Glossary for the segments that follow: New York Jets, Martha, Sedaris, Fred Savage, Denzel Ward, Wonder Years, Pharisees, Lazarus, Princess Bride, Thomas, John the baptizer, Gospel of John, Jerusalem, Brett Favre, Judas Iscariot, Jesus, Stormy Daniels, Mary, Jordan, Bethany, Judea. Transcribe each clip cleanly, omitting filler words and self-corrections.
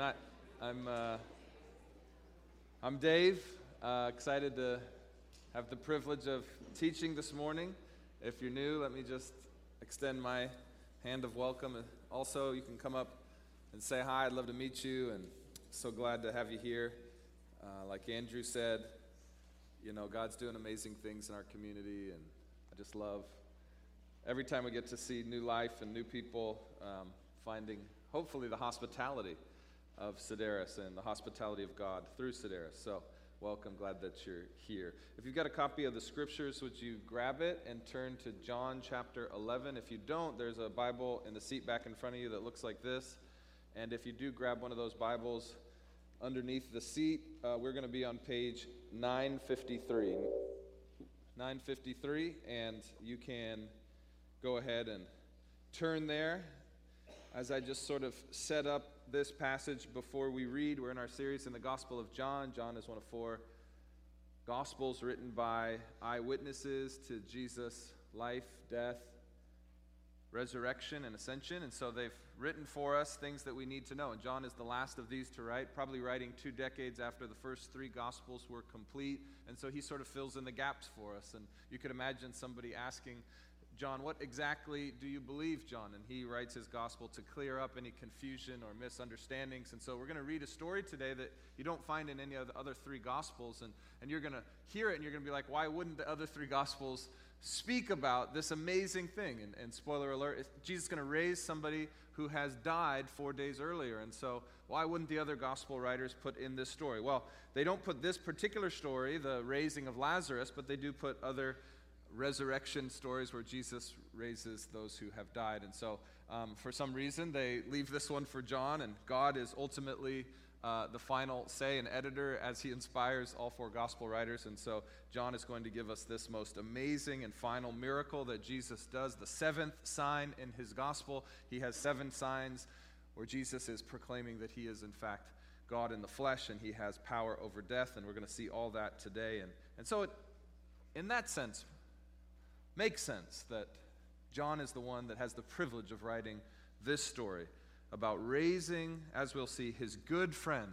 I'm Dave. Excited to have the privilege of teaching this morning. If you're new, let me just extend my hand of welcome. Also, you can come up and say hi. I'd love to meet you, and so glad to have you here. Like Andrew said, you know, God's doing amazing things in our community, and I just love every time we get to see new life and new people finding, hopefully, the hospitality of Sedaris and the hospitality of God through Sedaris. So, welcome. Glad that you're here. If you've got a copy of the Scriptures, would you grab it and turn to John chapter 11? If you don't, there's a Bible in the seat back in front of you that looks like this. And if you do grab one of those Bibles underneath the seat, we're going to be on page 953. 953, and you can go ahead and turn there. As I just sort of set up this passage before we read, we're in our series in the Gospel of John. John is one of four Gospels written by eyewitnesses to Jesus' life, death, resurrection, and ascension. And so they've written for us things that we need to know. And John is the last of these to write, probably writing 2 decades after the first 3 Gospels were complete. And so he sort of fills in the gaps for us. And you could imagine somebody asking John, what exactly do you believe, John? And he writes his gospel to clear up any confusion or misunderstandings. And so we're going to read a story today that you don't find in any of the other 3 gospels. And you're going to hear it and you're going to be like, why wouldn't the other 3 gospels speak about this amazing thing? And spoiler alert, Jesus is going to raise somebody who has died 4 days earlier. And so why wouldn't the other gospel writers put in this story? Well, they don't put this particular story, the raising of Lazarus, but they do put other resurrection stories where Jesus raises those who have died. And so for some reason, they leave this one for John, and God is ultimately the final say and editor as he inspires all 4 gospel writers. And so John is going to give us this most amazing and final miracle that Jesus does, the 7th sign in his gospel. He has 7 signs where Jesus is proclaiming that he is, in fact, God in the flesh, and he has power over death, and we're going to see all that today. And so it, in that sense, makes sense that John is the one that has the privilege of writing this story about raising, as we'll see, his good friend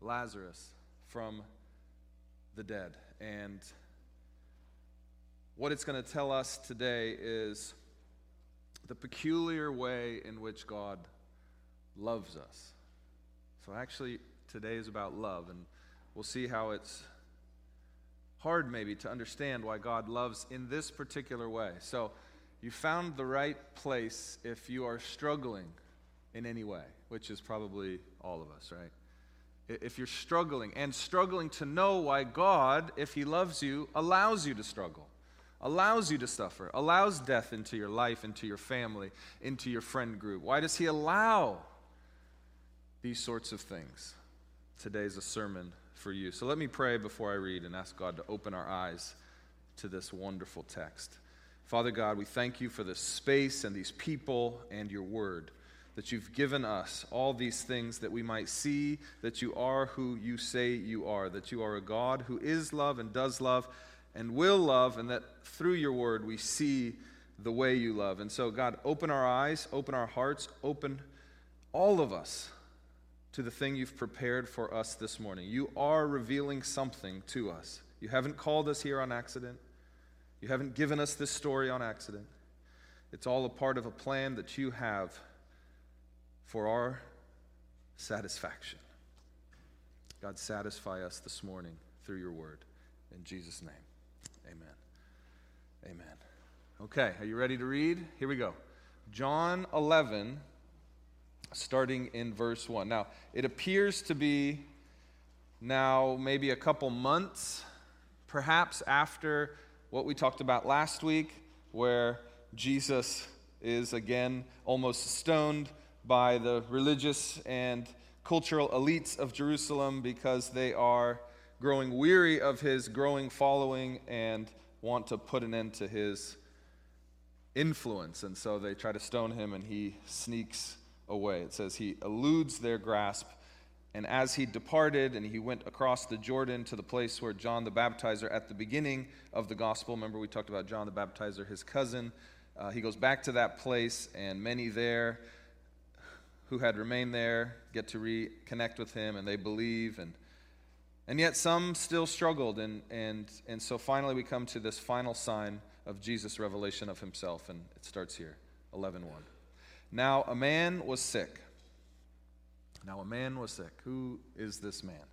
Lazarus from the dead. And what it's going to tell us today is the peculiar way in which God loves us. So actually, today is about love, and we'll see how it's hard maybe to understand why God loves in this particular way. So you found the right place if you are struggling in any way, which is probably all of us, right? If you're struggling and struggling to know why God, if he loves you, allows you to struggle, allows you to suffer, allows death into your life, into your family, into your friend group. Why does he allow these sorts of things? Today's a sermon for you. So let me pray before I read and ask God to open our eyes to this wonderful text. Father God, we thank you for this space and these people and your word, that you've given us all these things that we might see that you are who you say you are, that you are a God who is love and does love and will love, and that through your word we see the way you love. And so God, open our eyes, open our hearts, open all of us to the thing you've prepared for us this morning. You are revealing something to us. You haven't called us here on accident. You haven't given us this story on accident. It's all a part of a plan that you have for our satisfaction. God, satisfy us this morning through your word. In Jesus' name, amen. Amen. Okay, are you ready to read? Here we go. John 11, starting in verse 1. Now, it appears to be now maybe a couple months, perhaps after what we talked about last week, where Jesus is again almost stoned by the religious and cultural elites of Jerusalem because they are growing weary of his growing following and want to put an end to his influence. And so they try to stone him, and he sneaks away. It says he eludes their grasp, and as he departed and he went across the Jordan to the place where John the baptizer at the beginning of the gospel, remember we talked about John the baptizer, his cousin, he goes back to that place, and many there who had remained there get to reconnect with him, and they believe. And yet some still struggled. And so finally we come to this final sign of Jesus' revelation of himself, and it starts here, 11:1. Now a man was sick. Now a man was sick. Who is this man?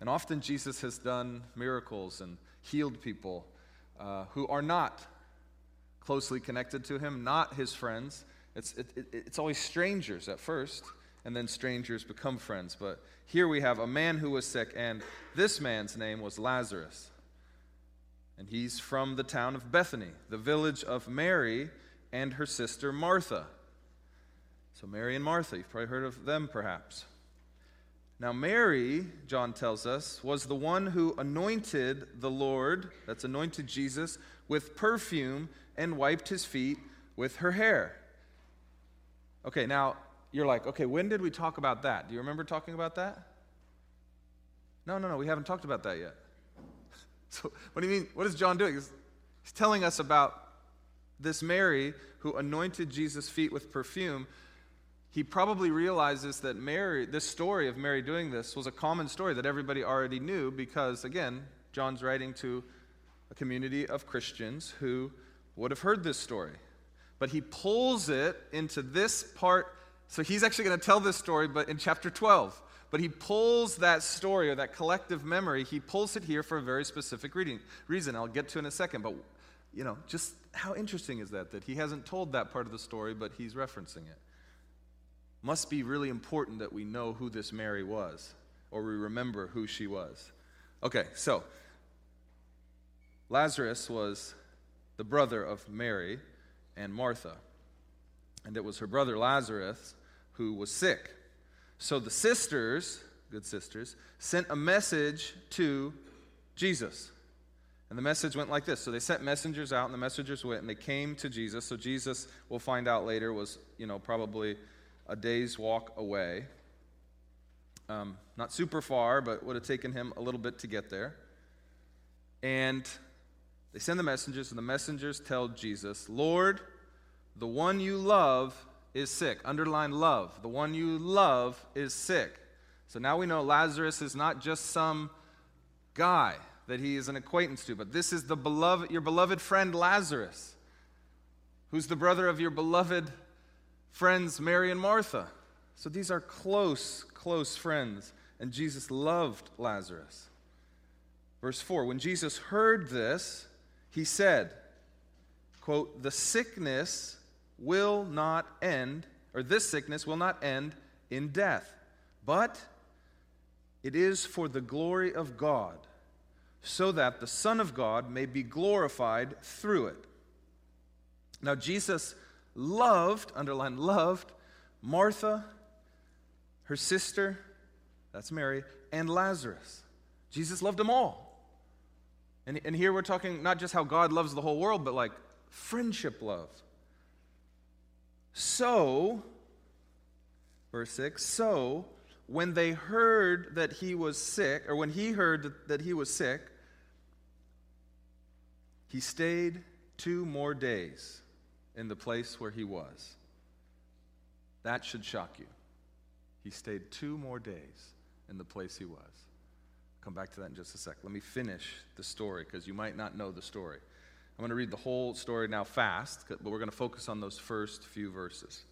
And often Jesus has done miracles and healed people who are not closely connected to him, not his friends. It's always strangers at first, and then strangers become friends. But here we have a man who was sick, and this man's name was Lazarus. And he's from the town of Bethany, the village of Mary and her sister Martha. So Mary and Martha, you've probably heard of them perhaps. Now Mary, John tells us, was the one who anointed the Lord, that's anointed Jesus, with perfume and wiped his feet with her hair. Okay, now you're like, okay, when did we talk about that? Do you remember talking about that? No, we haven't talked about that yet. So what do you mean? What is John doing? He's telling us about this Mary who anointed Jesus' feet with perfume. He probably realizes that Mary, this story of Mary doing this was a common story that everybody already knew because, again, John's writing to a community of Christians who would have heard this story. But he pulls it into this part. So he's actually going to tell this story, but in chapter 12. But he pulls that story or that collective memory, he pulls it here for a very specific reason. I'll get to it in a second. But, you know, just how interesting is that he hasn't told that part of the story, but he's referencing it. Must be really important that we know who this Mary was, or we remember who she was. Okay, so Lazarus was the brother of Mary and Martha, and it was her brother Lazarus who was sick. So the sisters, good sisters, sent a message to Jesus, and the message went like this. So they sent messengers out, and the messengers went, and they came to Jesus. So Jesus, we'll find out later, was, probably a day's walk away. Not super far, but would have taken him a little bit to get there. And they send the messengers, and the messengers tell Jesus, Lord, the one you love is sick. Underline love. The one you love is sick. So now we know Lazarus is not just some guy that he is an acquaintance to, but this is the beloved, your beloved friend Lazarus, who's the brother of your beloved friends Mary and Martha. So these are close, close friends, and Jesus loved Lazarus. Verse 4, when Jesus heard this, he said, quote, the sickness will not end, or this sickness will not end in death, but it is for the glory of God, so that the Son of God may be glorified through it. Now Jesus loved, underline loved, Martha, her sister, that's Mary, and Lazarus. Jesus loved them all. And here we're talking not just how God loves the whole world, but like friendship love. So, verse 6, so when they heard that he was sick, or when he heard that he was sick, he stayed 2 more days. In the place where he was. That should shock you. He stayed 2 more days in the place he was. Come back to that in just a sec. Let me finish the story because you might not know the story. I'm going to read the whole story now fast, but we're going to focus on those first few verses.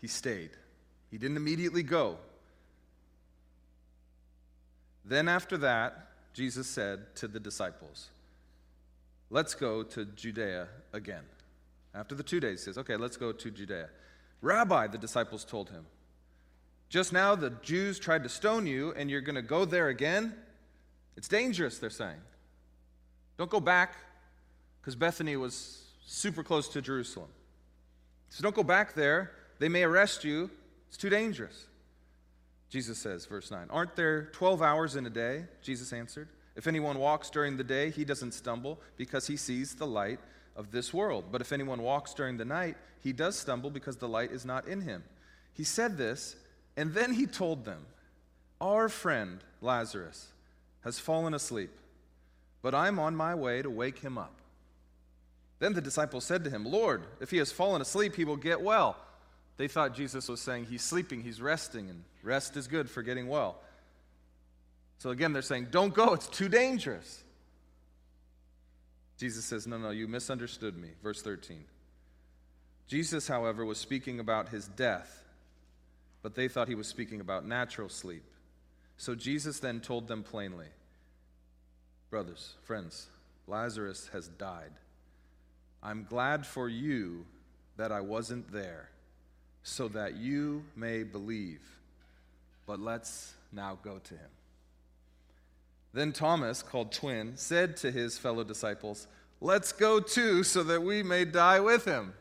He stayed. He didn't immediately go. Then after that, Jesus said to the disciples, let's go to Judea again. After the 2 days, he says, okay, let's go to Judea. Rabbi, the disciples told him, just now the Jews tried to stone you, and you're going to go there again? It's dangerous, they're saying. Don't go back, because Bethany was super close to Jerusalem. So don't go back there. They may arrest you. It's too dangerous. Jesus says, verse 9, aren't there 12 hours in a day? Jesus answered. If anyone walks during the day, he doesn't stumble because he sees the light of this world. But if anyone walks during the night, he does stumble because the light is not in him. He said this, and then he told them, our friend Lazarus has fallen asleep, but I'm on my way to wake him up. Then the disciples said to him, Lord, if he has fallen asleep, he will get well. They thought Jesus was saying he's sleeping, he's resting, and rest is good for getting well. So again, they're saying, don't go, it's too dangerous. Jesus says, no, you misunderstood me. Verse 13. Jesus, however, was speaking about his death, but they thought he was speaking about natural sleep. So Jesus then told them plainly, brothers, friends, Lazarus has died. I'm glad for you that I wasn't there, so that you may believe. But let's now go to him. Then Thomas, called Twin, said to his fellow disciples, let's go too, so that we may die with him.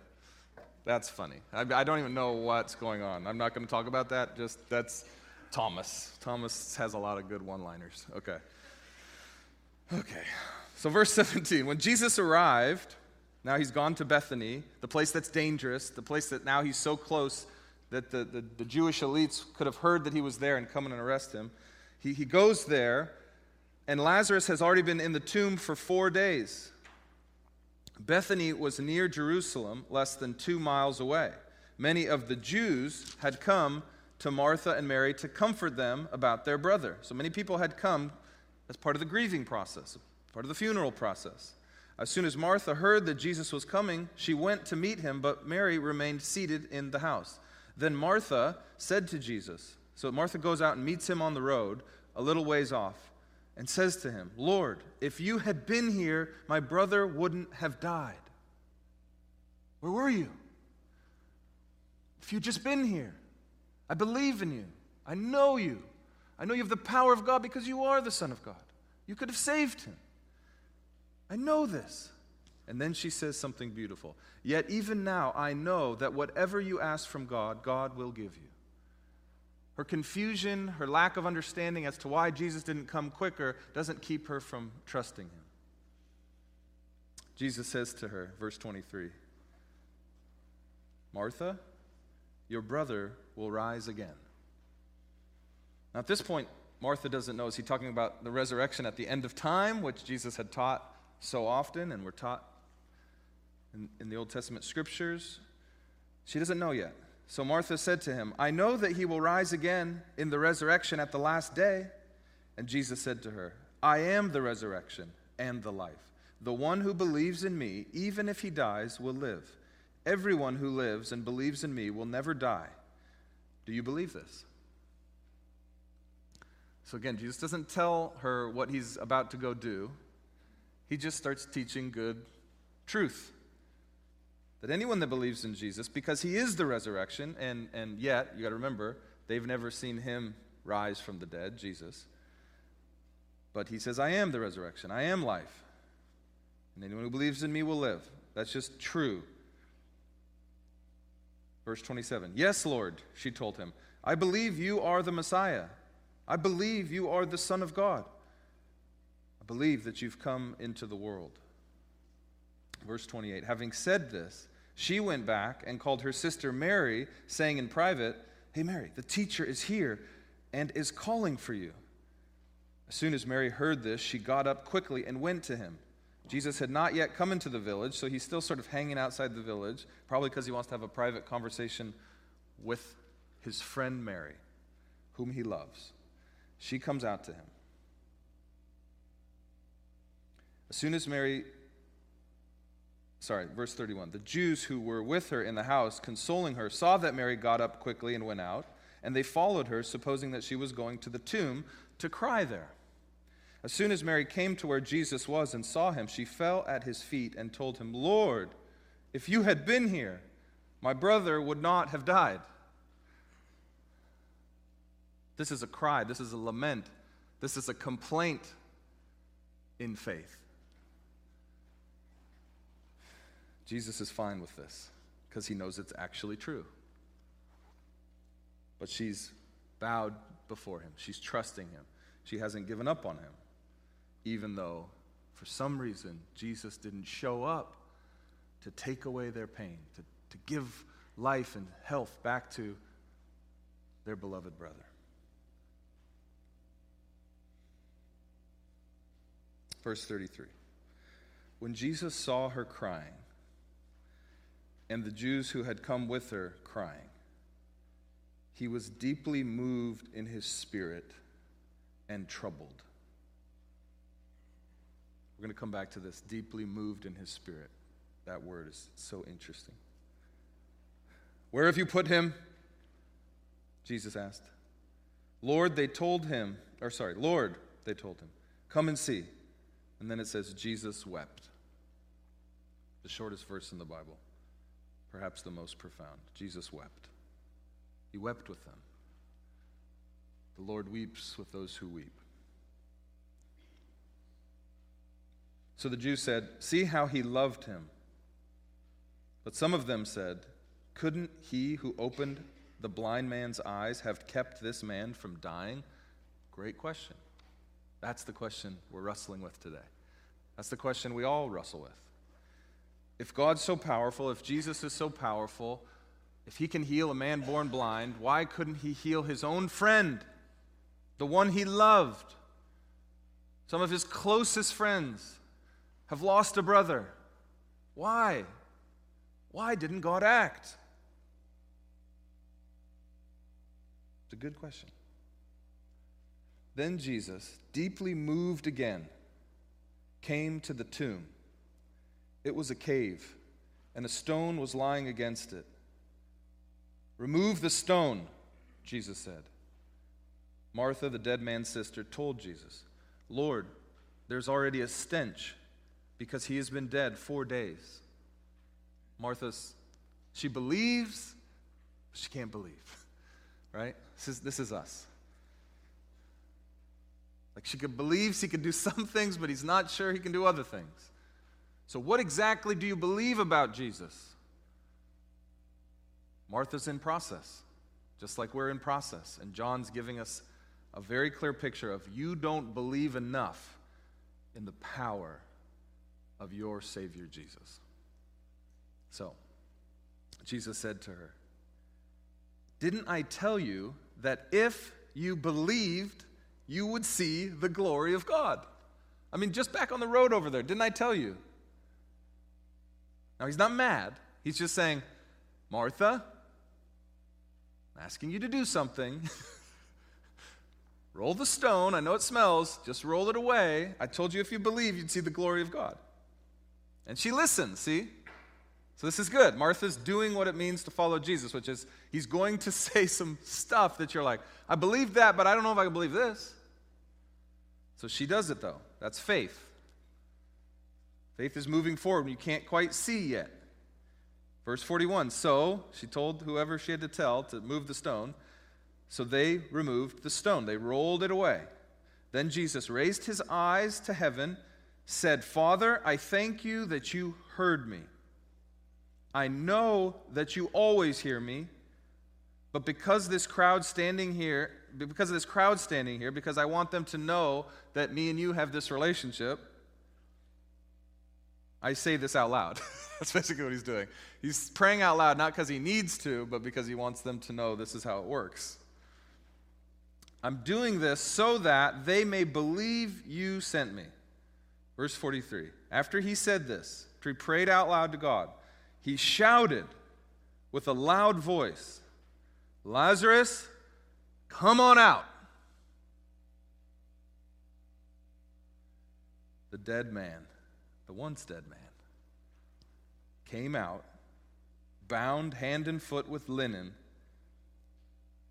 That's funny. I don't even know what's going on. I'm not going to talk about that. Just that's Thomas. Thomas has a lot of good one-liners. Okay. So verse 17, when Jesus arrived, now he's gone to Bethany, the place that's dangerous, the place that now he's so close that the Jewish elites could have heard that he was there and come and arrest him. He goes there, and Lazarus has already been in the tomb for 4 days. Bethany was near Jerusalem, less than 2 miles away. Many of the Jews had come to Martha and Mary to comfort them about their brother. So many people had come as part of the grieving process, part of the funeral process. As soon as Martha heard that Jesus was coming, she went to meet him, but Mary remained seated in the house. Then Martha said to Jesus, so Martha goes out and meets him on the road a little ways off and says to him, Lord, if you had been here, my brother wouldn't have died. Where were you? If you'd just been here, I believe in you. I know you. I know you have the power of God because you are the Son of God. You could have saved him. I know this. And then she says something beautiful. Yet even now I know that whatever you ask from God, God will give you. Her confusion, her lack of understanding as to why Jesus didn't come quicker doesn't keep her from trusting him. Jesus says to her, verse 23, Martha, your brother will rise again. Now at this point, Martha doesn't know. Is he talking about the resurrection at the end of time, which Jesus had taught so often and were taught in the Old Testament scriptures? She doesn't know yet. So Martha said to him, I know that he will rise again in the resurrection at the last day. And Jesus said to her, I am the resurrection and the life. The one who believes in me, even if he dies, will live. Everyone who lives and believes in me will never die. Do you believe this? So again, Jesus doesn't tell her what he's about to go do. He just starts teaching good truth. That anyone that believes in Jesus, because he is the resurrection, and yet, you got to remember, they've never seen him rise from the dead, Jesus. But he says, I am the resurrection, I am life. And anyone who believes in me will live. That's just true. Verse 27, yes, Lord, she told him, I believe you are the Messiah. I believe you are the Son of God. I believe that you've come into the world. Verse 28, having said this, she went back and called her sister Mary, saying in private, Hey Mary, the teacher is here and is calling for you. As soon as Mary heard this, she got up quickly and went to him. Jesus had not yet come into the village, so he's still sort of hanging outside the village, probably because he wants to have a private conversation with his friend Mary, whom he loves. She comes out to him. As soon as Mary... verse 31. The Jews who were with her in the house, consoling her, saw that Mary got up quickly and went out, and they followed her, supposing that she was going to the tomb to cry there. As soon as Mary came to where Jesus was and saw him, she fell at his feet and told him, Lord, if you had been here, my brother would not have died. This is a cry. This is a lament. This is a complaint in faith. Jesus is fine with this because he knows it's actually true. But she's bowed before him. She's trusting him. She hasn't given up on him, even though for some reason Jesus didn't show up to take away their pain, to give life and health back to their beloved brother. Verse 33. When Jesus saw her crying, and the Jews who had come with her crying, He was deeply moved in his spirit and troubled. We're going to come back to this, deeply moved in his spirit. That word is so interesting. "Where have you put him?" Jesus asked. Lord, they told him, "Come and see." And then it says, Jesus wept. The shortest verse in the Bible, perhaps the most profound. Jesus wept. He wept with them. The Lord weeps with those who weep. So the Jews said, "See how he loved him." But some of them said, "Couldn't he who opened the blind man's eyes have kept this man from dying?" Great question. That's the question we're wrestling with today. That's the question we all wrestle with. If God's so powerful, if Jesus is so powerful, if he can heal a man born blind, why couldn't he heal his own friend, the one he loved? Some of his closest friends have lost a brother. Why? Why didn't God act? It's a good question. Then Jesus, deeply moved again, came to the tomb. It was a cave, and a stone was lying against it. "Remove the stone," Jesus said. Martha, the dead man's sister, told Jesus, "Lord, there's already a stench because he has been dead 4 days." Martha, she believes, but she can't believe, right? This is us. Like she believes he can do some things, but he's not sure he can do other things. So what exactly do you believe about Jesus? Martha's in process, just like we're in process. And John's giving us a very clear picture of you don't believe enough in the power of your Savior Jesus. So, Jesus said to her, "Didn't I tell you that if you believed, you would see the glory of God?" I mean, just back on the road over there, didn't I tell you? Now, he's not mad. He's just saying, "Martha, I'm asking you to do something. Roll the stone. I know it smells. Just roll it away. I told you if you believe, you'd see the glory of God." And she listens, see? So this is good. Martha's doing what it means to follow Jesus, which is he's going to say some stuff that you're like, I believe that, but I don't know if I can believe this. So she does it, though. That's faith. Faith is moving forward when you can't quite see yet. Verse 41, so she told whoever she had to tell to move the stone, so they removed the stone. They rolled it away. Then Jesus raised his eyes to heaven, said, "Father, I thank you that you heard me. I know that you always hear me, but because of this crowd standing here, because I want them to know that me and you have this relationship, I say this out loud." That's basically what he's doing. He's praying out loud, not because he needs to, but because he wants them to know this is how it works. "I'm doing this so that they may believe you sent me." Verse 43, after he said this, after he prayed out loud to God, he shouted with a loud voice, "Lazarus, come on out." The dead man, the once dead man, came out, bound hand and foot with linen.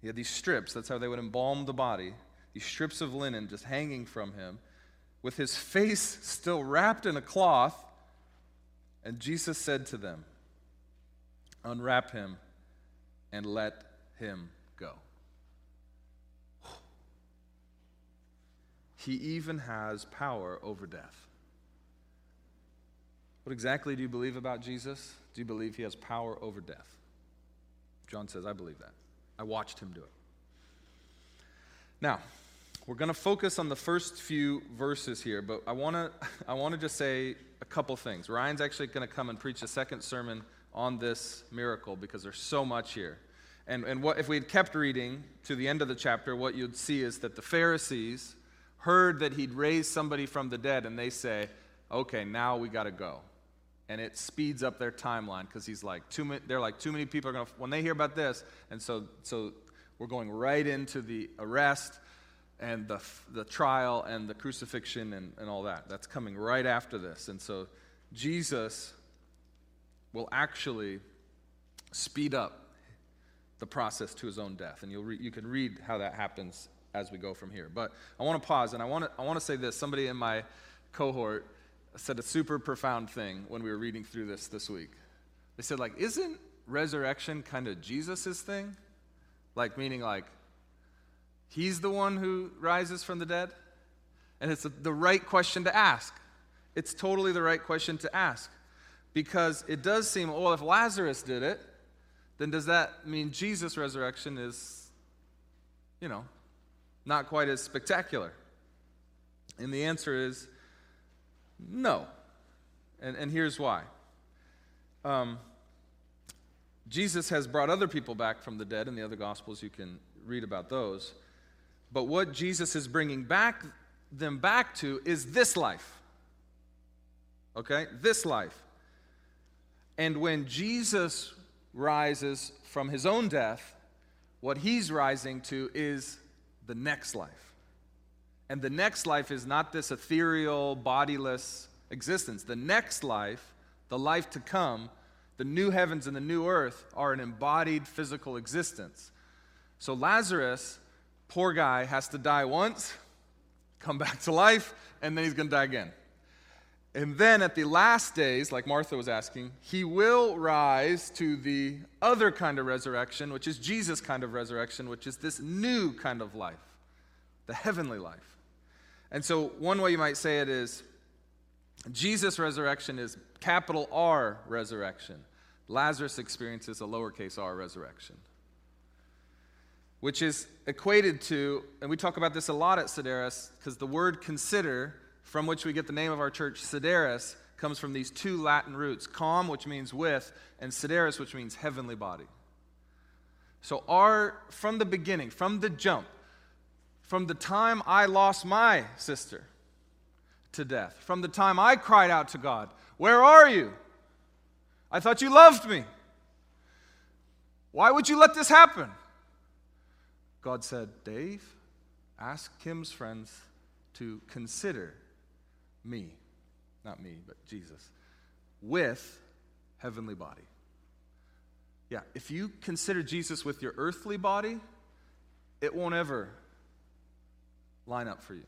He had these strips, that's how they would embalm the body, these strips of linen just hanging from him, with his face still wrapped in a cloth. And Jesus said to them, "Unwrap him and let him go." He even has power over death. What exactly do you believe about Jesus? Do you believe he has power over death? John says, I believe that. I watched him do it. Now, we're going to focus on the first few verses here, but I want to just say a couple things. Ryan's actually going to come and preach a second sermon on this miracle because there's so much here. And what if we had kept reading to the end of the chapter, what you'd see is that the Pharisees heard that he'd raised somebody from the dead, and they say, okay, now we got to go. And it speeds up their timeline because they're like, too many people are going to, when they hear about this, and so We're going right into the arrest and the trial and the crucifixion and all that. That's coming right after this. And so Jesus will actually speed up the process to his own death. And you can read how that happens as we go from here. But I want to pause, and I want to say this. Somebody in my cohort said a super profound thing when we were reading through this week. They said, like, isn't resurrection kind of Jesus's thing? Like, meaning, like, he's the one who rises from the dead? And it's the right question to ask. It's totally the right question to ask. Because it does seem, well, if Lazarus did it, then does that mean Jesus' resurrection is, you know, not quite as spectacular? And the answer is no. And here's why. Jesus has brought other people back from the dead. In the other Gospels, you can read about those. But what Jesus is bringing them back to is this life. Okay? This life. And when Jesus rises from his own death, what he's rising to is the next life. And the next life is not this ethereal, bodiless existence. The next life, the life to come, the new heavens and the new earth are an embodied physical existence. So Lazarus, poor guy, has to die once, come back to life, and then he's going to die again. And then at the last days, like Martha was asking, he will rise to the other kind of resurrection, which is Jesus' kind of resurrection, which is this new kind of life, the heavenly life. And so one way you might say it is, Jesus' resurrection is capital R resurrection. Lazarus experiences a lowercase r resurrection, which is equated to, and we talk about this a lot at Sedaris, because the word consider, from which we get the name of our church, Sedaris, comes from these two Latin roots, com, which means with, and Sedaris, which means heavenly body. So from the beginning, from the jump, from the time I lost my sister to death, from the time I cried out to God, "Where are you? I thought you loved me. Why would you let this happen?" God said, "Dave, ask Kim's friends to consider me," not me, but Jesus, with heavenly body. Yeah, if you consider Jesus with your earthly body, it won't ever line up for you.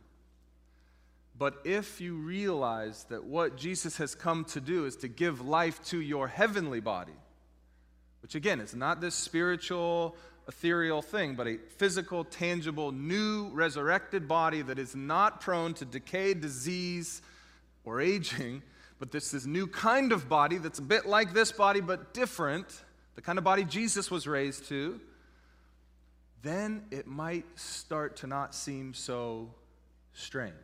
But if you realize that what Jesus has come to do is to give life to your heavenly body, which again is not this spiritual, ethereal thing, but a physical, tangible, new, resurrected body that is not prone to decay, disease, or aging, but this new kind of body that's a bit like this body but different, the kind of body Jesus was raised to, then it might start to not seem so strange.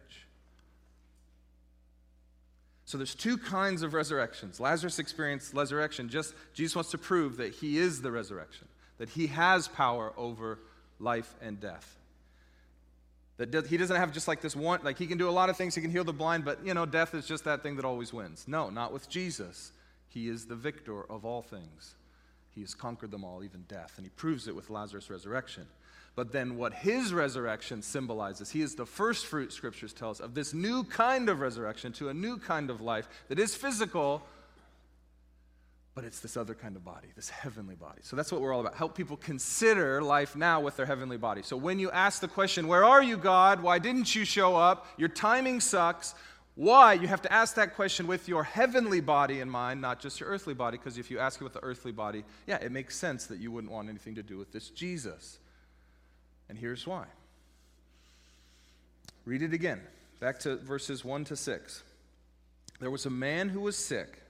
So there's two kinds of resurrections. Lazarus experienced resurrection. Just Jesus wants to prove that he is the resurrection, that he has power over life and death. That he doesn't have just like this one, like he can do a lot of things, he can heal the blind, but you know, death is just that thing that always wins. No, not with Jesus. He is the victor of all things. He has conquered them all, even death, and he proves it with Lazarus' resurrection. But then what his resurrection symbolizes, he is the first fruit, scriptures tell us, of this new kind of resurrection to a new kind of life that is physical, but it's this other kind of body, this heavenly body. So that's what we're all about. Help people consider life now with their heavenly body. So when you ask the question, "Where are you, God? Why didn't you show up? Your timing sucks." Why? You have to ask that question with your heavenly body in mind, not just your earthly body, because if you ask it with the earthly body, yeah, it makes sense that you wouldn't want anything to do with this Jesus. And here's why. Read it again. Back to verses 1 to 6. There was a man who was sick,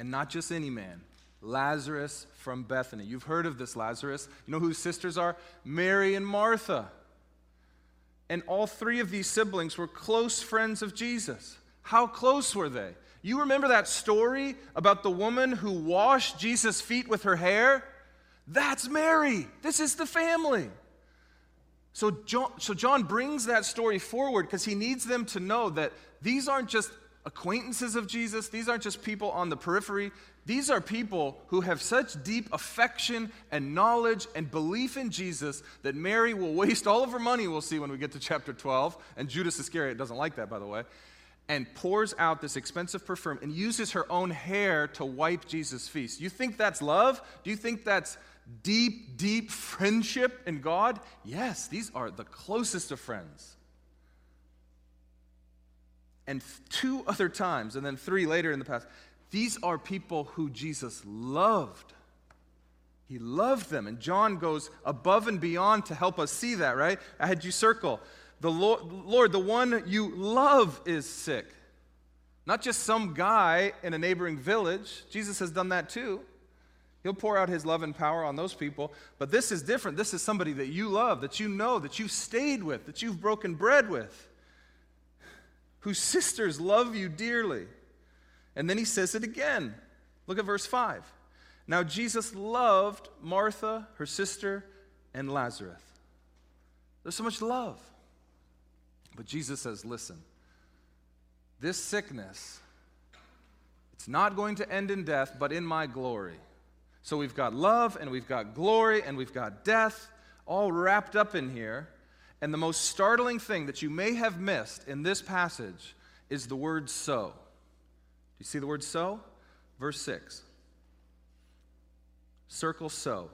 and not just any man, Lazarus from Bethany. You've heard of this Lazarus. You know who his sisters are? Mary and Martha. And all three of these siblings were close friends of Jesus. How close were they? You remember that story about the woman who washed Jesus' feet with her hair? That's Mary. This is the family. So John brings that story forward because he needs them to know that these aren't just acquaintances of Jesus. These aren't just people on the periphery. These are people who have such deep affection and knowledge and belief in Jesus that Mary will waste all of her money, we'll see when we get to chapter 12, and Judas Iscariot doesn't like that, by the way, and pours out this expensive perfume and uses her own hair to wipe Jesus' feet. You think that's love? Do you think that's deep, deep friendship in God? Yes, these are the closest of friends. And two other times, and then three later in the past, these are people who Jesus loved. He loved them, and John goes above and beyond to help us see that, right? I had you circle. The Lord, the one you love is sick. Not just some guy in a neighboring village. Jesus has done that too. He'll pour out his love and power on those people. But this is different. This is somebody that you love, that you know, that you've stayed with, that you've broken bread with, whose sisters love you dearly. And then he says it again. Look at verse 5. Now Jesus loved Martha, her sister, and Lazarus. There's so much love. But Jesus says, listen, this sickness, it's not going to end in death, but in my glory. So we've got love, and we've got glory, and we've got death, all wrapped up in here. And the most startling thing that you may have missed in this passage is the word so. Do you see the word so? Verse 6. Circle so.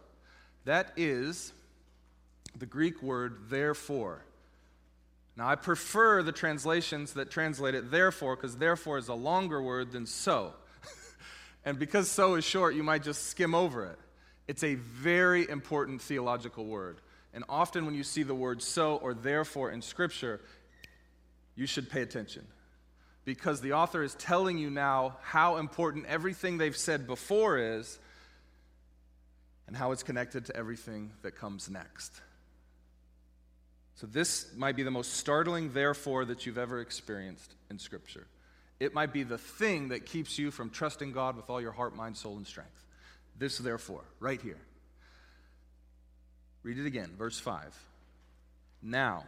That is the Greek word therefore. Now I prefer the translations that translate it therefore, because therefore is a longer word than so. And because so is short, you might just skim over it. It's a very important theological word. And often when you see the word so or therefore in Scripture, you should pay attention. Because the author is telling you now how important everything they've said before is and how it's connected to everything that comes next. So this might be the most startling therefore that you've ever experienced in Scripture. It might be the thing that keeps you from trusting God with all your heart, mind, soul, and strength. This therefore, right here. Read it again, verse 5. Now,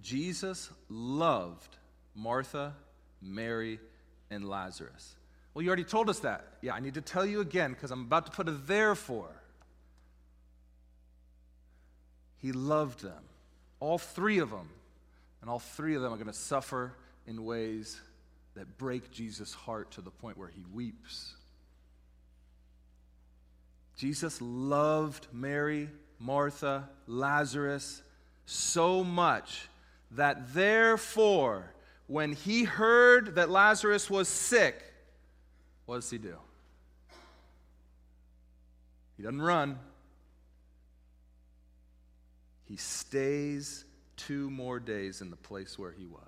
Jesus loved Martha, Mary, and Lazarus. Well, you already told us that. Yeah, I need to tell you again because I'm about to put a therefore. He loved them, all three of them. And all three of them are going to suffer in ways that break Jesus' heart to the point where he weeps. Jesus loved Mary, Martha, Lazarus so much that therefore, when he heard that Lazarus was sick, what does he do? He doesn't run. He stays 2 more days in the place where he was.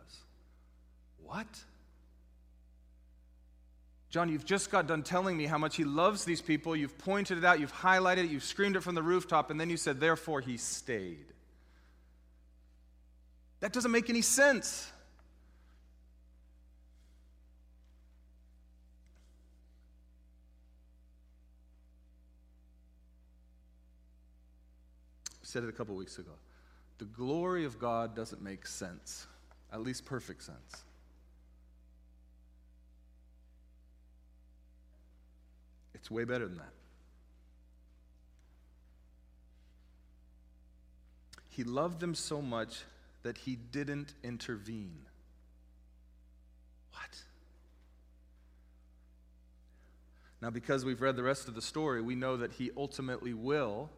What? John, you've just got done telling me how much he loves these people. You've pointed it out. You've highlighted it. You've screamed it from the rooftop. And then you said, therefore, he stayed. That doesn't make any sense. I said it a couple weeks ago. The glory of God doesn't make sense, at least perfect sense. It's way better than that. He loved them so much that he didn't intervene. What? Now, because we've read the rest of the story, we know that he ultimately will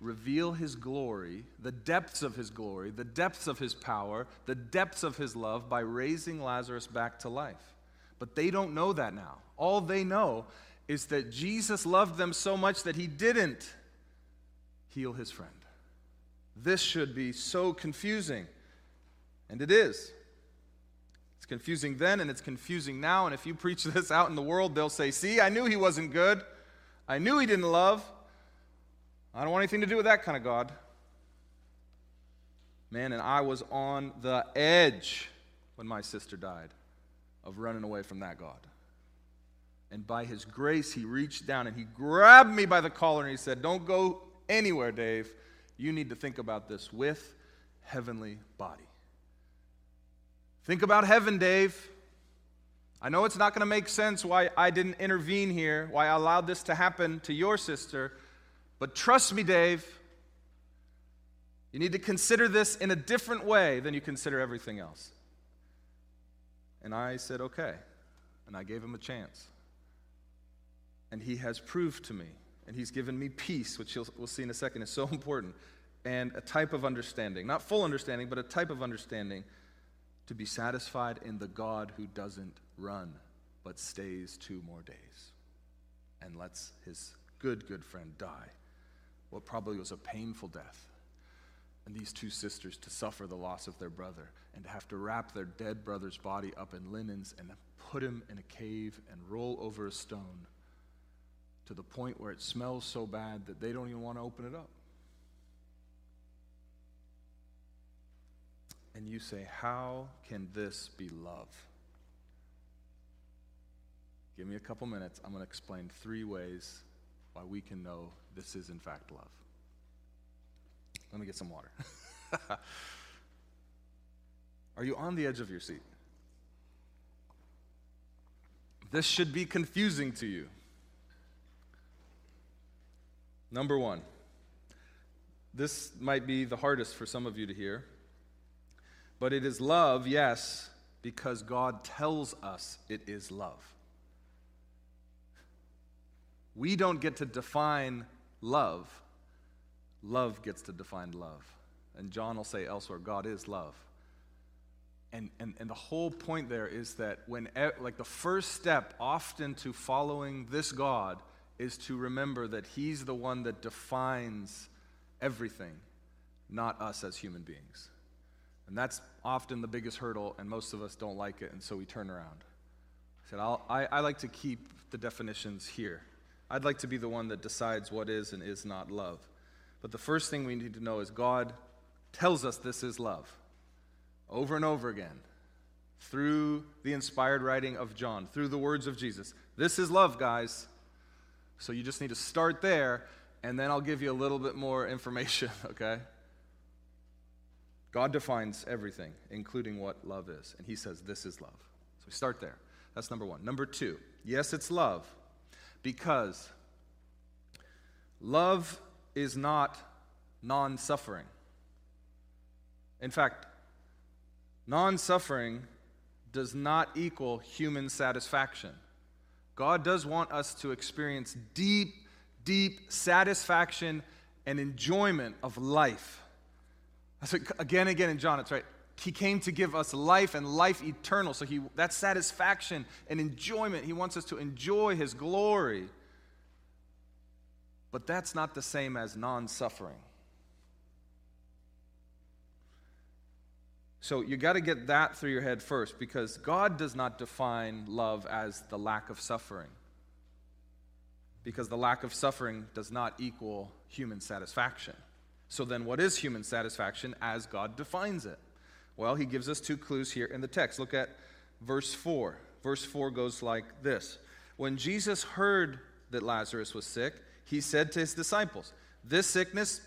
reveal his glory, the depths of his glory, the depths of his power, the depths of his love by raising Lazarus back to life. But they don't know that now. All they know is that Jesus loved them so much that he didn't heal his friend. This should be so confusing, and it is. It's confusing then, and it's confusing now, and if you preach this out in the world, they'll say, see, I knew he wasn't good. I knew he didn't love. I don't want anything to do with that kind of God. Man, and I was on the edge when my sister died of running away from that God. And by his grace, he reached down and he grabbed me by the collar and he said, don't go anywhere, Dave. You need to think about this with heavenly body. Think about heaven, Dave. I know it's not going to make sense why I didn't intervene here, why I allowed this to happen to your sister, but trust me, Dave, you need to consider this in a different way than you consider everything else. And I said, okay, and I gave him a chance. And he has proved to me, and he's given me peace, which we'll see in a second is so important, and a type of understanding, not full understanding, but a type of understanding to be satisfied in the God who doesn't run, but stays 2 more days and lets his good friend die. What probably was a painful death. And these 2 sisters to suffer the loss of their brother and to have to wrap their dead brother's body up in linens and put him in a cave and roll over a stone to the point where it smells so bad that they don't even want to open it up. And you say, how can this be love? Give me a couple minutes. I'm going to explain 3 ways why we can know this is in fact love. Let me get some water. Are you on the edge of your seat? This should be confusing to you. Number 1, this might be the hardest for some of you to hear, but it is love, yes, because God tells us it is love. We don't get to define love. Love gets to define love. And John will say elsewhere, God is love. And the whole point there is that when, like, the first step often to following this God is to remember that he's the one that defines everything, not us as human beings. And that's often the biggest hurdle, and most of us don't like it, and so we turn around. I said, I like to keep the definitions here. I'd like to be the one that decides what is and is not love. But the first thing we need to know is God tells us this is love over and over again through the inspired writing of John, through the words of Jesus. This is love, guys. So you just need to start there, and then I'll give you a little bit more information, okay? God defines everything, including what love is, and he says this is love. So we start there. That's number 1. Number 2, yes, it's love because love is not non-suffering. In fact, non-suffering does not equal human satisfaction. God does want us to experience deep, deep satisfaction and enjoyment of life. That's what, again in John, it's right. He came to give us life and life eternal. So that satisfaction and enjoyment, he wants us to enjoy his glory. But that's not the same as non-suffering. So you got to get that through your head first, because God does not define love as the lack of suffering, because the lack of suffering does not equal human satisfaction. So then what is human satisfaction as God defines it? Well, he gives us 2 clues here in the text. Look at verse 4. Verse 4 goes like this. When Jesus heard that Lazarus was sick, he said to his disciples, this sickness,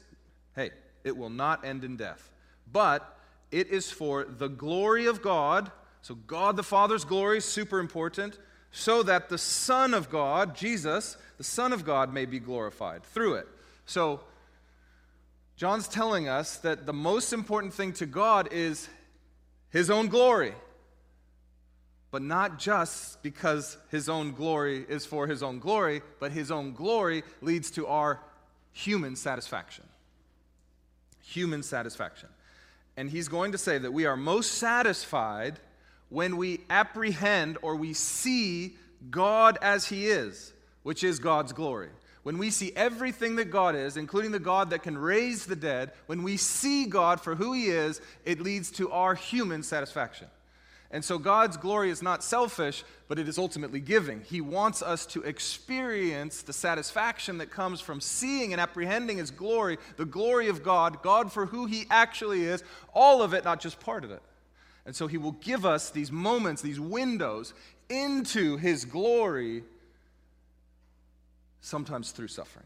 it will not end in death, but it is for the glory of God, so God the Father's glory is super important, so that the Son of God, Jesus, the Son of God may be glorified through it. So John's telling us that the most important thing to God is his own glory, but not just because his own glory is for his own glory, but his own glory leads to our human satisfaction. Human satisfaction. And he's going to say that we are most satisfied when we apprehend or we see God as he is, which is God's glory. When we see everything that God is, including the God that can raise the dead, when we see God for who he is, it leads to our human satisfaction. And so God's glory is not selfish, but it is ultimately giving. He wants us to experience the satisfaction that comes from seeing and apprehending his glory, the glory of God, God for who he actually is, all of it, not just part of it. And so he will give us these moments, these windows into his glory, sometimes through suffering.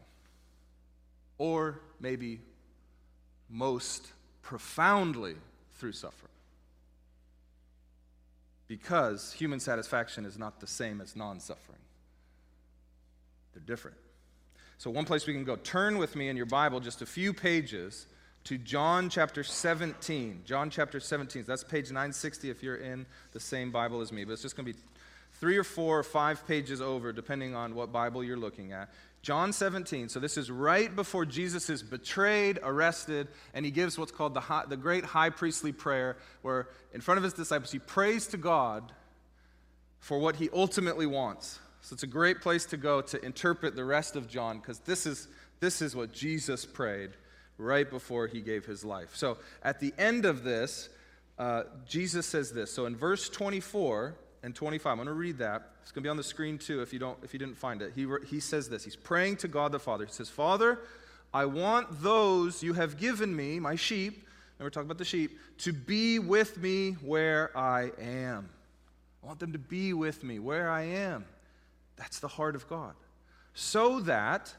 Or maybe most profoundly through suffering. because human satisfaction is not the same as non-suffering. They're different. So one place we can go, turn with me in your Bible just a few pages to John chapter 17. John chapter 17, that's page 960 if you're in the same Bible as me, but it's just going to be 3 or 4 or 5 pages over, depending on what Bible you're looking at. John 17, so this is right before Jesus is betrayed, arrested, and he gives what's called the great high priestly prayer, where in front of his disciples he prays to God for what he ultimately wants. So it's a great place to go to interpret the rest of John, because this is what Jesus prayed right before he gave his life. So at the end of this, Jesus says this. So in verse 24 and 25, I'm going to read that. It's going to be on the screen too if you didn't find it. He says this. He's praying to God the Father. He says, "Father, I want those you have given me, my sheep," and we're talking about the sheep, "to be with me where I am." I want them to be with me where I am. That's the heart of God. So that,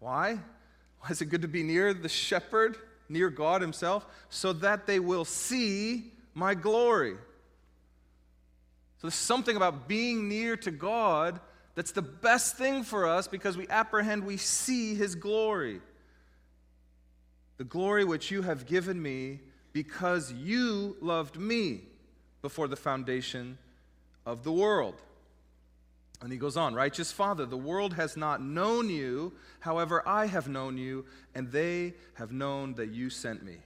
why? Why is it good to be near the shepherd, near God himself? So that they will see my glory. So there's something about being near to God that's the best thing for us, because we apprehend, we see his glory. The glory which you have given me, because you loved me before the foundation of the world. And he goes on, "Righteous Father, the world has not known you, however I have known you, and they have known that you sent me.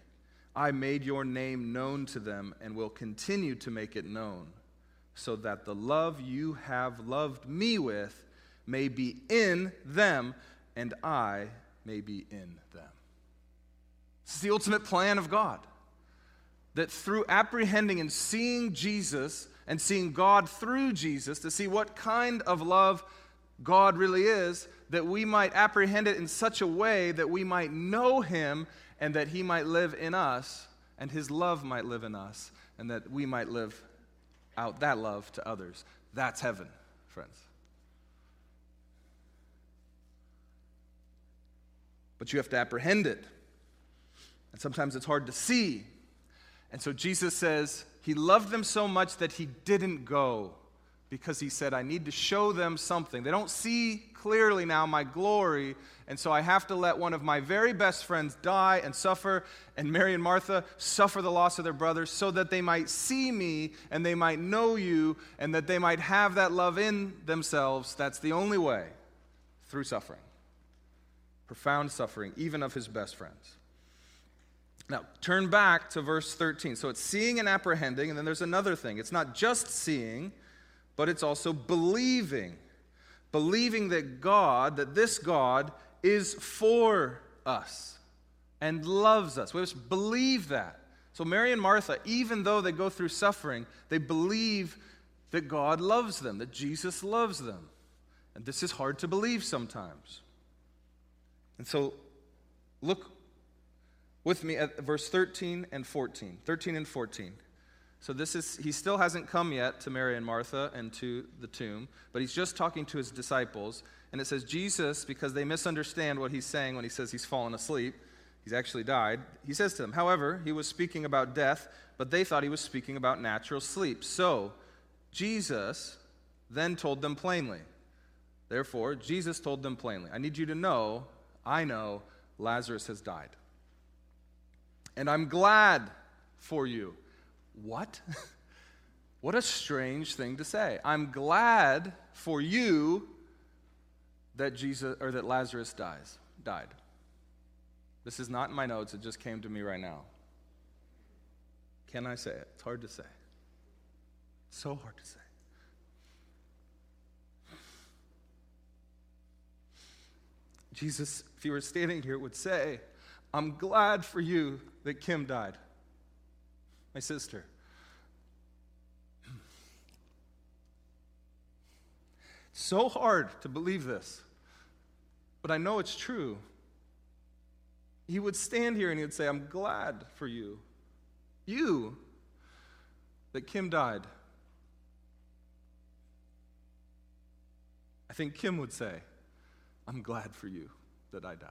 I made your name known to them and will continue to make it known, so that the love you have loved me with may be in them, and I may be in them." This is the ultimate plan of God, that through apprehending and seeing Jesus, and seeing God through Jesus to see what kind of love God really is, that we might apprehend it in such a way that we might know him, and that he might live in us, and his love might live in us, and that we might live out that love to others. That's heaven, friends. But you have to apprehend it. And sometimes it's hard to see. And so Jesus says, he loved them so much that he didn't go, because he said, I need to show them something. They don't see clearly now my glory, and so I have to let one of my very best friends die and suffer, and Mary and Martha suffer the loss of their brothers, so that they might see me, and they might know you, and that they might have that love in themselves. That's the only way, through suffering, profound suffering, even of his best friends. Now, turn back to verse 13. So it's seeing and apprehending, and then there's another thing. It's not just seeing, but it's also believing. Believing that God, that this God is for us and loves us. We just believe that. So Mary and Martha, even though they go through suffering, they believe that God loves them, that Jesus loves them. And this is hard to believe sometimes. And so look with me at verse 13 and 14. 13 and 14. So this is, he still hasn't come yet to Mary and Martha and to the tomb, but he's just talking to his disciples. And it says, Jesus, because they misunderstand what he's saying when he says he's fallen asleep, he's actually died, he says to them, however, he was speaking about death, but they thought he was speaking about natural sleep. So Jesus then told them plainly. Therefore, Jesus told them plainly, I need you to know, I know Lazarus has died. And I'm glad for you. What? What a strange thing to say. I'm glad for you that Jesus, or that Lazarus died. This is not in my notes. It just came to me right now. Can I say it? It's hard to say. So hard to say. Jesus, if he were standing here, would say, I'm glad for you that Kim died, my sister. It's so hard to believe this, but I know it's true. He would stand here and he would say, I'm glad for you, that Kim died. I think Kim would say, I'm glad for you that I died.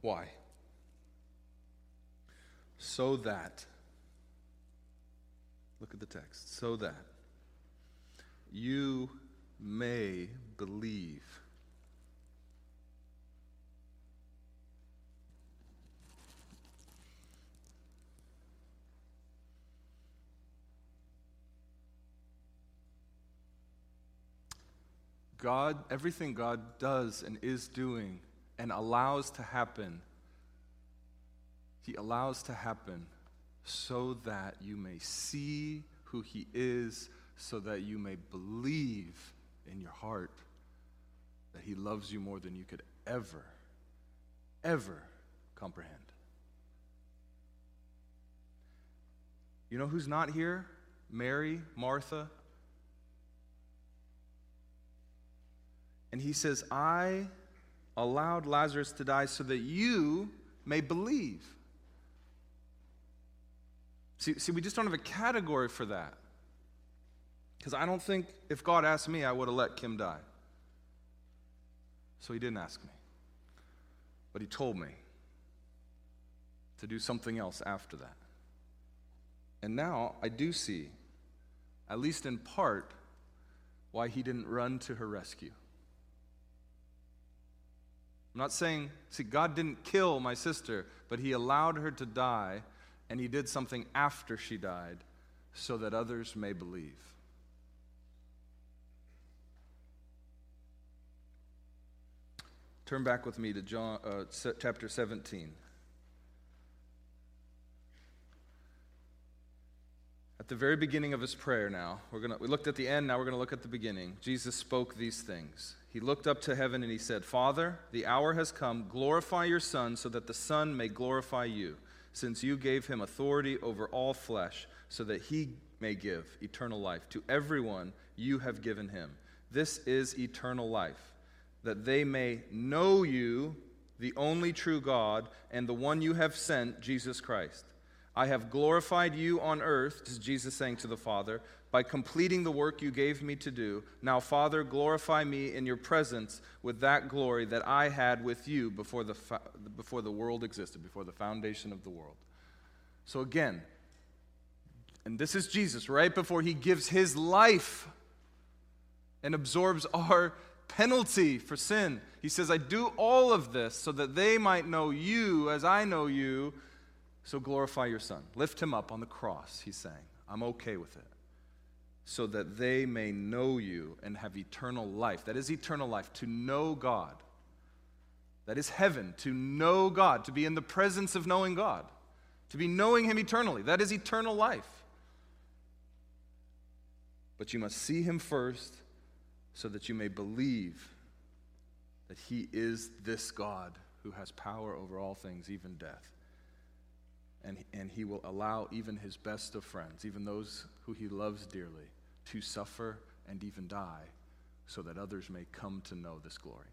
Why? So that, look at the text, so that you may believe. God, everything God does and is doing and allows to happen, He allows to happen so that you may see who He is, so that you may believe in your heart that He loves you more than you could ever, ever comprehend. You know who's not here? Mary, Martha. And He says, I allowed Lazarus to die so that you may believe. See, we just don't have a category for that. Because I don't think if God asked me, I would have let Kim die. So He didn't ask me. But He told me to do something else after that. And now I do see, at least in part, why He didn't run to her rescue. I'm not saying, see, God didn't kill my sister, but He allowed her to die, and He did something after she died so that others may believe. Turn back with me to John chapter 17. At the very beginning of His prayer now, we looked at the end, now we're going to look at the beginning. Jesus spoke these things. He looked up to heaven and He said, Father, the hour has come. Glorify your Son so that the Son may glorify you, since you gave Him authority over all flesh so that He may give eternal life to everyone you have given Him. This is eternal life, that they may know you, the only true God, and the one you have sent, Jesus Christ. I have glorified you on earth, this is Jesus saying to the Father, by completing the work you gave me to do. Now, Father, glorify me in your presence with that glory that I had with you before the world existed, before the foundation of the world. So again, and this is Jesus right before He gives His life and absorbs our penalty for sin. He says, I do all of this so that they might know you as I know you. So glorify your Son. Lift Him up on the cross, He's saying. I'm okay with it. So that they may know you and have eternal life. That is eternal life, to know God. That is heaven, to know God, to be in the presence of knowing God, to be knowing Him eternally. That is eternal life. But you must see Him first so that you may believe that He is this God who has power over all things, even death. And He will allow even His best of friends, even those who He loves dearly, to suffer and even die so that others may come to know this glory.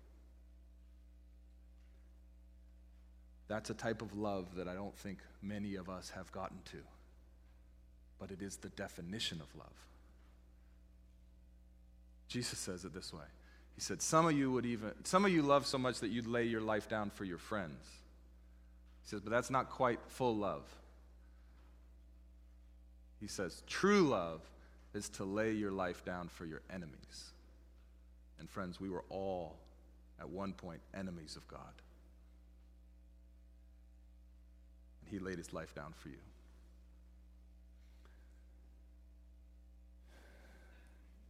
That's a type of love that I don't think many of us have gotten to. But it is the definition of love. Jesus says it this way. He said, some of you love so much that you'd lay your life down for your friends. He says, but that's not quite full love. He says, true love is to lay your life down for your enemies. And friends, we were all, at one point, enemies of God. And He laid His life down for you.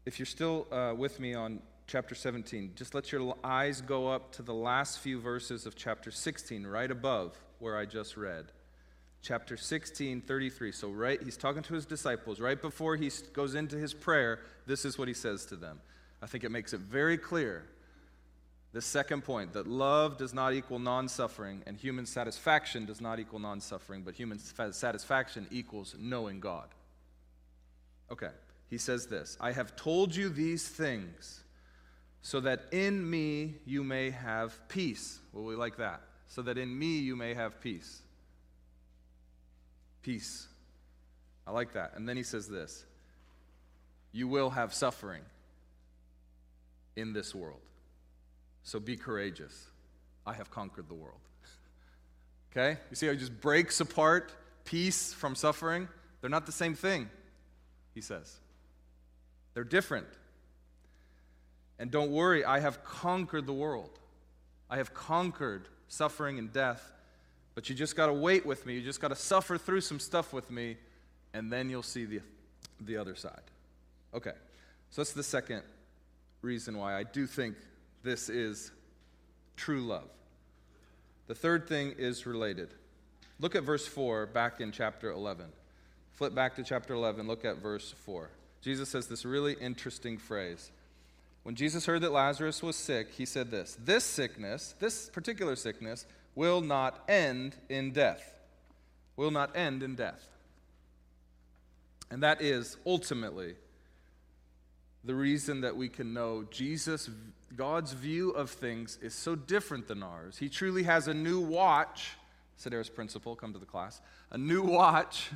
If you're still with me on chapter 17, just let your eyes go up to the last few verses of chapter 16, right above where I just read. Chapter 16, 33. So right, He's talking to His disciples. Right before He goes into His prayer, this is what He says to them. I think it makes it very clear, the second point, that love does not equal non-suffering, and human satisfaction does not equal non-suffering, but human satisfaction equals knowing God. Okay, He says this, I have told you these things, so that in me you may have peace. Well, we like that. So that in me you may have peace. Peace. I like that. And then He says this. You will have suffering in this world. So be courageous. I have conquered the world. Okay? You see how he just breaks apart peace from suffering? They're not the same thing, he says. They're different. And don't worry, I have conquered the world. I have conquered suffering and death. But you just got to wait with me. You just got to suffer through some stuff with me, and then you'll see the other side. Okay, so that's the second reason why I do think this is true love. The third thing is related. Look at verse 4 back in chapter 11. Flip back to chapter 11, look at verse 4. Jesus says this really interesting phrase. When Jesus heard that Lazarus was sick, he said this, this particular sickness, will not end in death. Will not end in death. And that is ultimately the reason that we can know Jesus, God's view of things is so different than ours. He truly has a new watch, Sedaris principle, come to the class, a new watch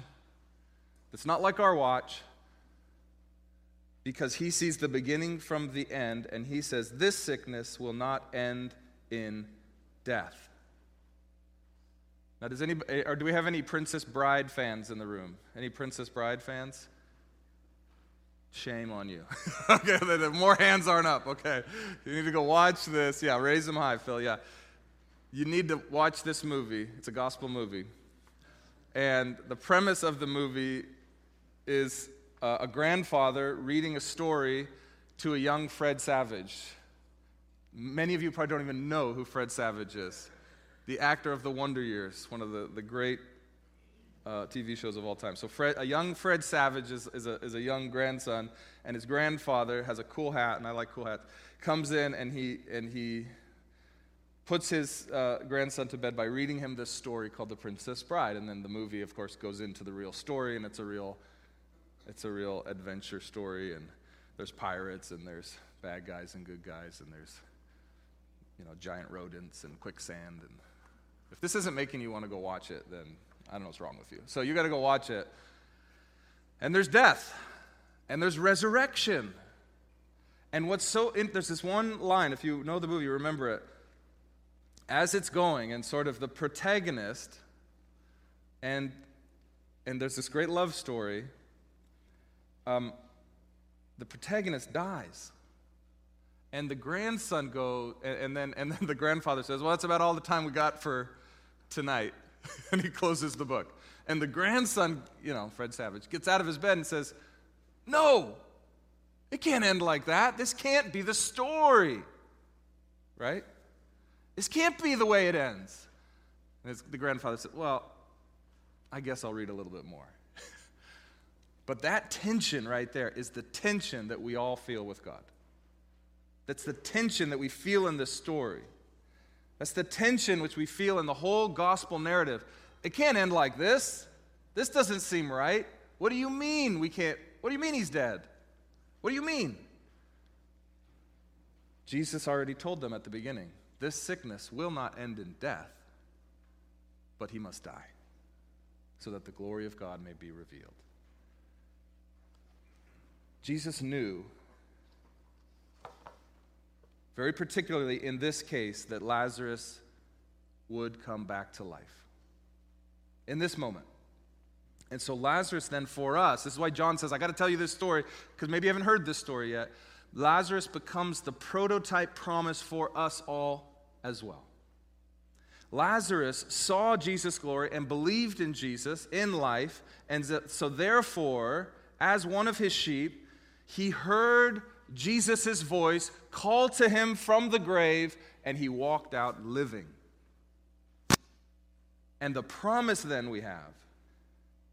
that's not like our watch because he sees the beginning from the end and he says this sickness will not end in death. Now, do we have any Princess Bride fans in the room? Any Princess Bride fans? Shame on you. Okay, more hands aren't up. Okay, you need to go watch this. Yeah, raise them high, Phil. Yeah, you need to watch this movie. It's a gospel movie, and the premise of the movie is a grandfather reading a story to a young Fred Savage. Many of you probably don't even know who Fred Savage is. The actor of the Wonder Years, one of the great TV shows of all time. So a young Fred Savage is a young grandson, and his grandfather has a cool hat, and I like cool hats, comes in and he puts his grandson to bed by reading him this story called The Princess Bride, and then the movie, of course, goes into the real story, and it's a real adventure story, and there's pirates, and there's bad guys and good guys, and there's giant rodents and quicksand and... If this isn't making you want to go watch it, then I don't know what's wrong with you. So you got to go watch it. And there's death. And there's resurrection. And there's this one line, if you know the movie, remember it. As it's going, and sort of the protagonist, and there's this great love story, the protagonist dies. And the grandson goes, and then the grandfather says, well, that's about all the time we got for tonight. And he closes the book. And the grandson, Fred Savage, gets out of his bed and says, no, it can't end like that. This can't be the story, right? This can't be the way it ends. And the grandfather said, well, I guess I'll read a little bit more. But that tension right there is the tension that we all feel with God. That's the tension that we feel in this story. That's the tension which we feel in the whole gospel narrative. It can't end like this. This doesn't seem right. What do you mean we can't? What do you mean he's dead? What do you mean? Jesus already told them at the beginning, this sickness will not end in death, but he must die, so that the glory of God may be revealed. Jesus knew very particularly in this case, that Lazarus would come back to life in this moment. And so Lazarus then for us, this is why John says, I got to tell you this story, because maybe you haven't heard this story yet. Lazarus becomes the prototype promise for us all as well. Lazarus saw Jesus' glory and believed in Jesus in life, and so therefore, as one of his sheep, he heard Jesus' voice called to him from the grave, and he walked out living. And the promise then we have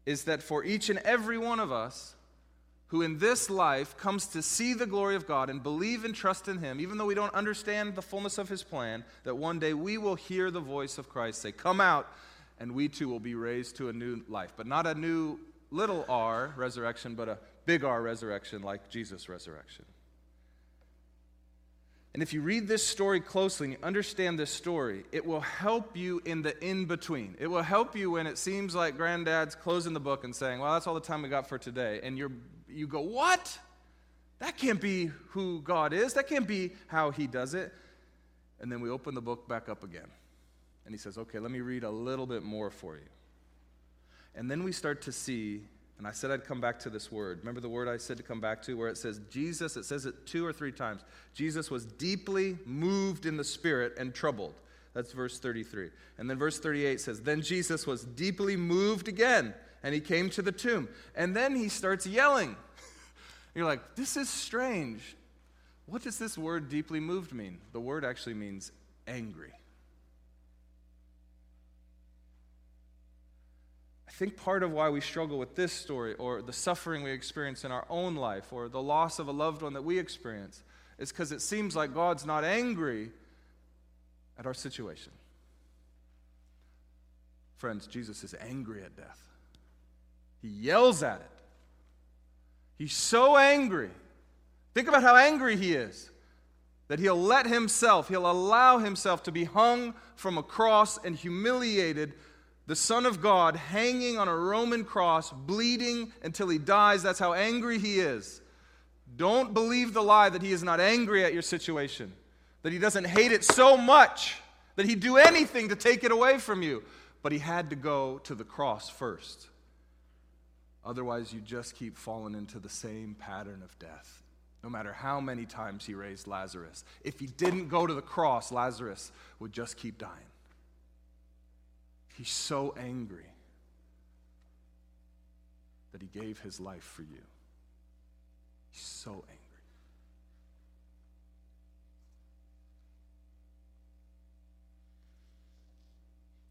is that for each and every one of us who in this life comes to see the glory of God and believe and trust in him, even though we don't understand the fullness of his plan, that one day we will hear the voice of Christ say, come out, and we too will be raised to a new life. But not a new little R resurrection, but a big R resurrection like Jesus' resurrection. And if you read this story closely and you understand this story, it will help you in the in-between. It will help you when it seems like granddad's closing the book and saying, well, that's all the time we got for today. And you go, what? That can't be who God is. That can't be how he does it. And then we open the book back up again. And he says, okay, let me read a little bit more for you. And then we start to see, and I said I'd come back to this word. Remember the word I said to come back to where it says Jesus, it says it 2 or 3 times. Jesus was deeply moved in the spirit and troubled. That's verse 33. And then verse 38 says, then Jesus was deeply moved again, and he came to the tomb. And then he starts yelling. You're like, this is strange. What does this word deeply moved mean? The word actually means angry. I think part of why we struggle with this story, or the suffering we experience in our own life, or the loss of a loved one that we experience, is because it seems like God's not angry at our situation. Friends, Jesus is angry at death. He yells at it. He's so angry. Think about how angry he is that he'll allow himself to be hung from a cross and humiliated. The Son of God hanging on a Roman cross, bleeding until he dies. That's how angry he is. Don't believe the lie that he is not angry at your situation, that he doesn't hate it so much that he'd do anything to take it away from you. But he had to go to the cross first. Otherwise, you just keep falling into the same pattern of death. No matter how many times he raised Lazarus. If he didn't go to the cross, Lazarus would just keep dying. He's so angry that he gave his life for you. He's so angry.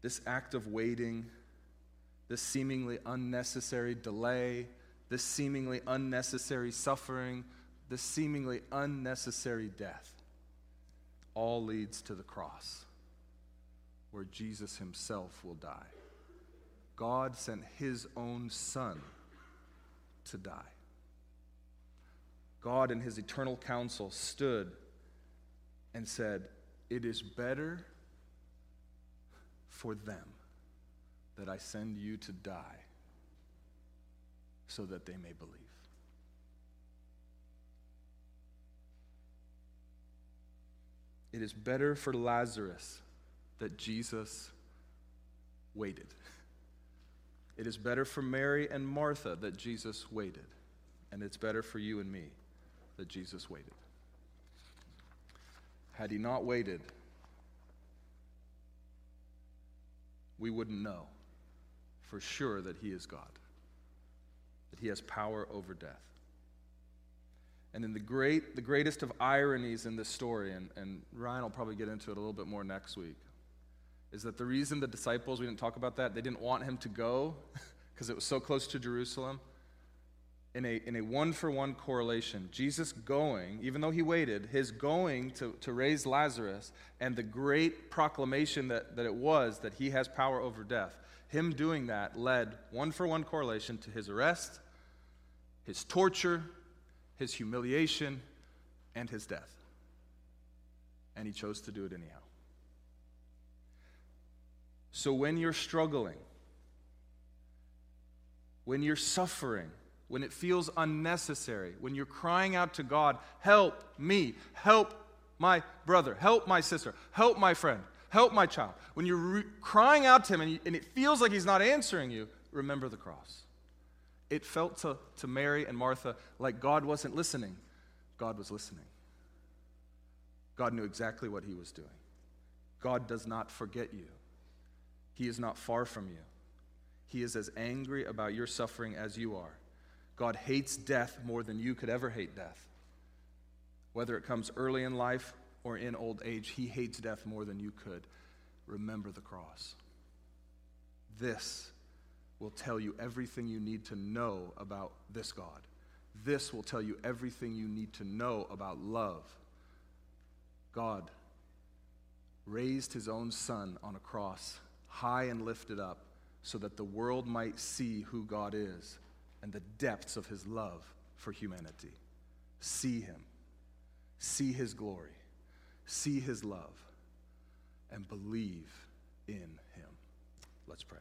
This act of waiting, this seemingly unnecessary delay, this seemingly unnecessary suffering, this seemingly unnecessary death, all leads to the cross, where Jesus himself will die. God sent his own Son to die. God in his eternal counsel stood and said, it is better for them that I send you to die so that they may believe. It is better for Lazarus that Jesus waited. It is better for Mary and Martha that Jesus waited. And it's better for you and me that Jesus waited. Had he not waited, we wouldn't know for sure that he is God, that he has power over death. And in the greatest of ironies in this story, and Ryan will probably get into it a little bit more next week, is that the reason the disciples, we didn't talk about that, they didn't want him to go because it was so close to Jerusalem. In a one-for-one correlation, Jesus going, even though he waited, his going to raise Lazarus and the great proclamation that it was that he has power over death, him doing that led one-for-one correlation to his arrest, his torture, his humiliation, and his death. And he chose to do it anyhow. So when you're struggling, when you're suffering, when it feels unnecessary, when you're crying out to God, help me, help my brother, help my sister, help my friend, help my child. When you're crying out to him and it feels like he's not answering you, remember the cross. It felt to Mary and Martha like God wasn't listening. God was listening. God knew exactly what he was doing. God does not forget you. He is not far from you. He is as angry about your suffering as you are. God hates death more than you could ever hate death. Whether it comes early in life or in old age, he hates death more than you could. Remember the cross. This will tell you everything you need to know about this God. This will tell you everything you need to know about love. God raised his own Son on a cross, high and lifted up, so that the world might see who God is and the depths of his love for humanity. See him. See his glory. See his love. And believe in him. Let's pray.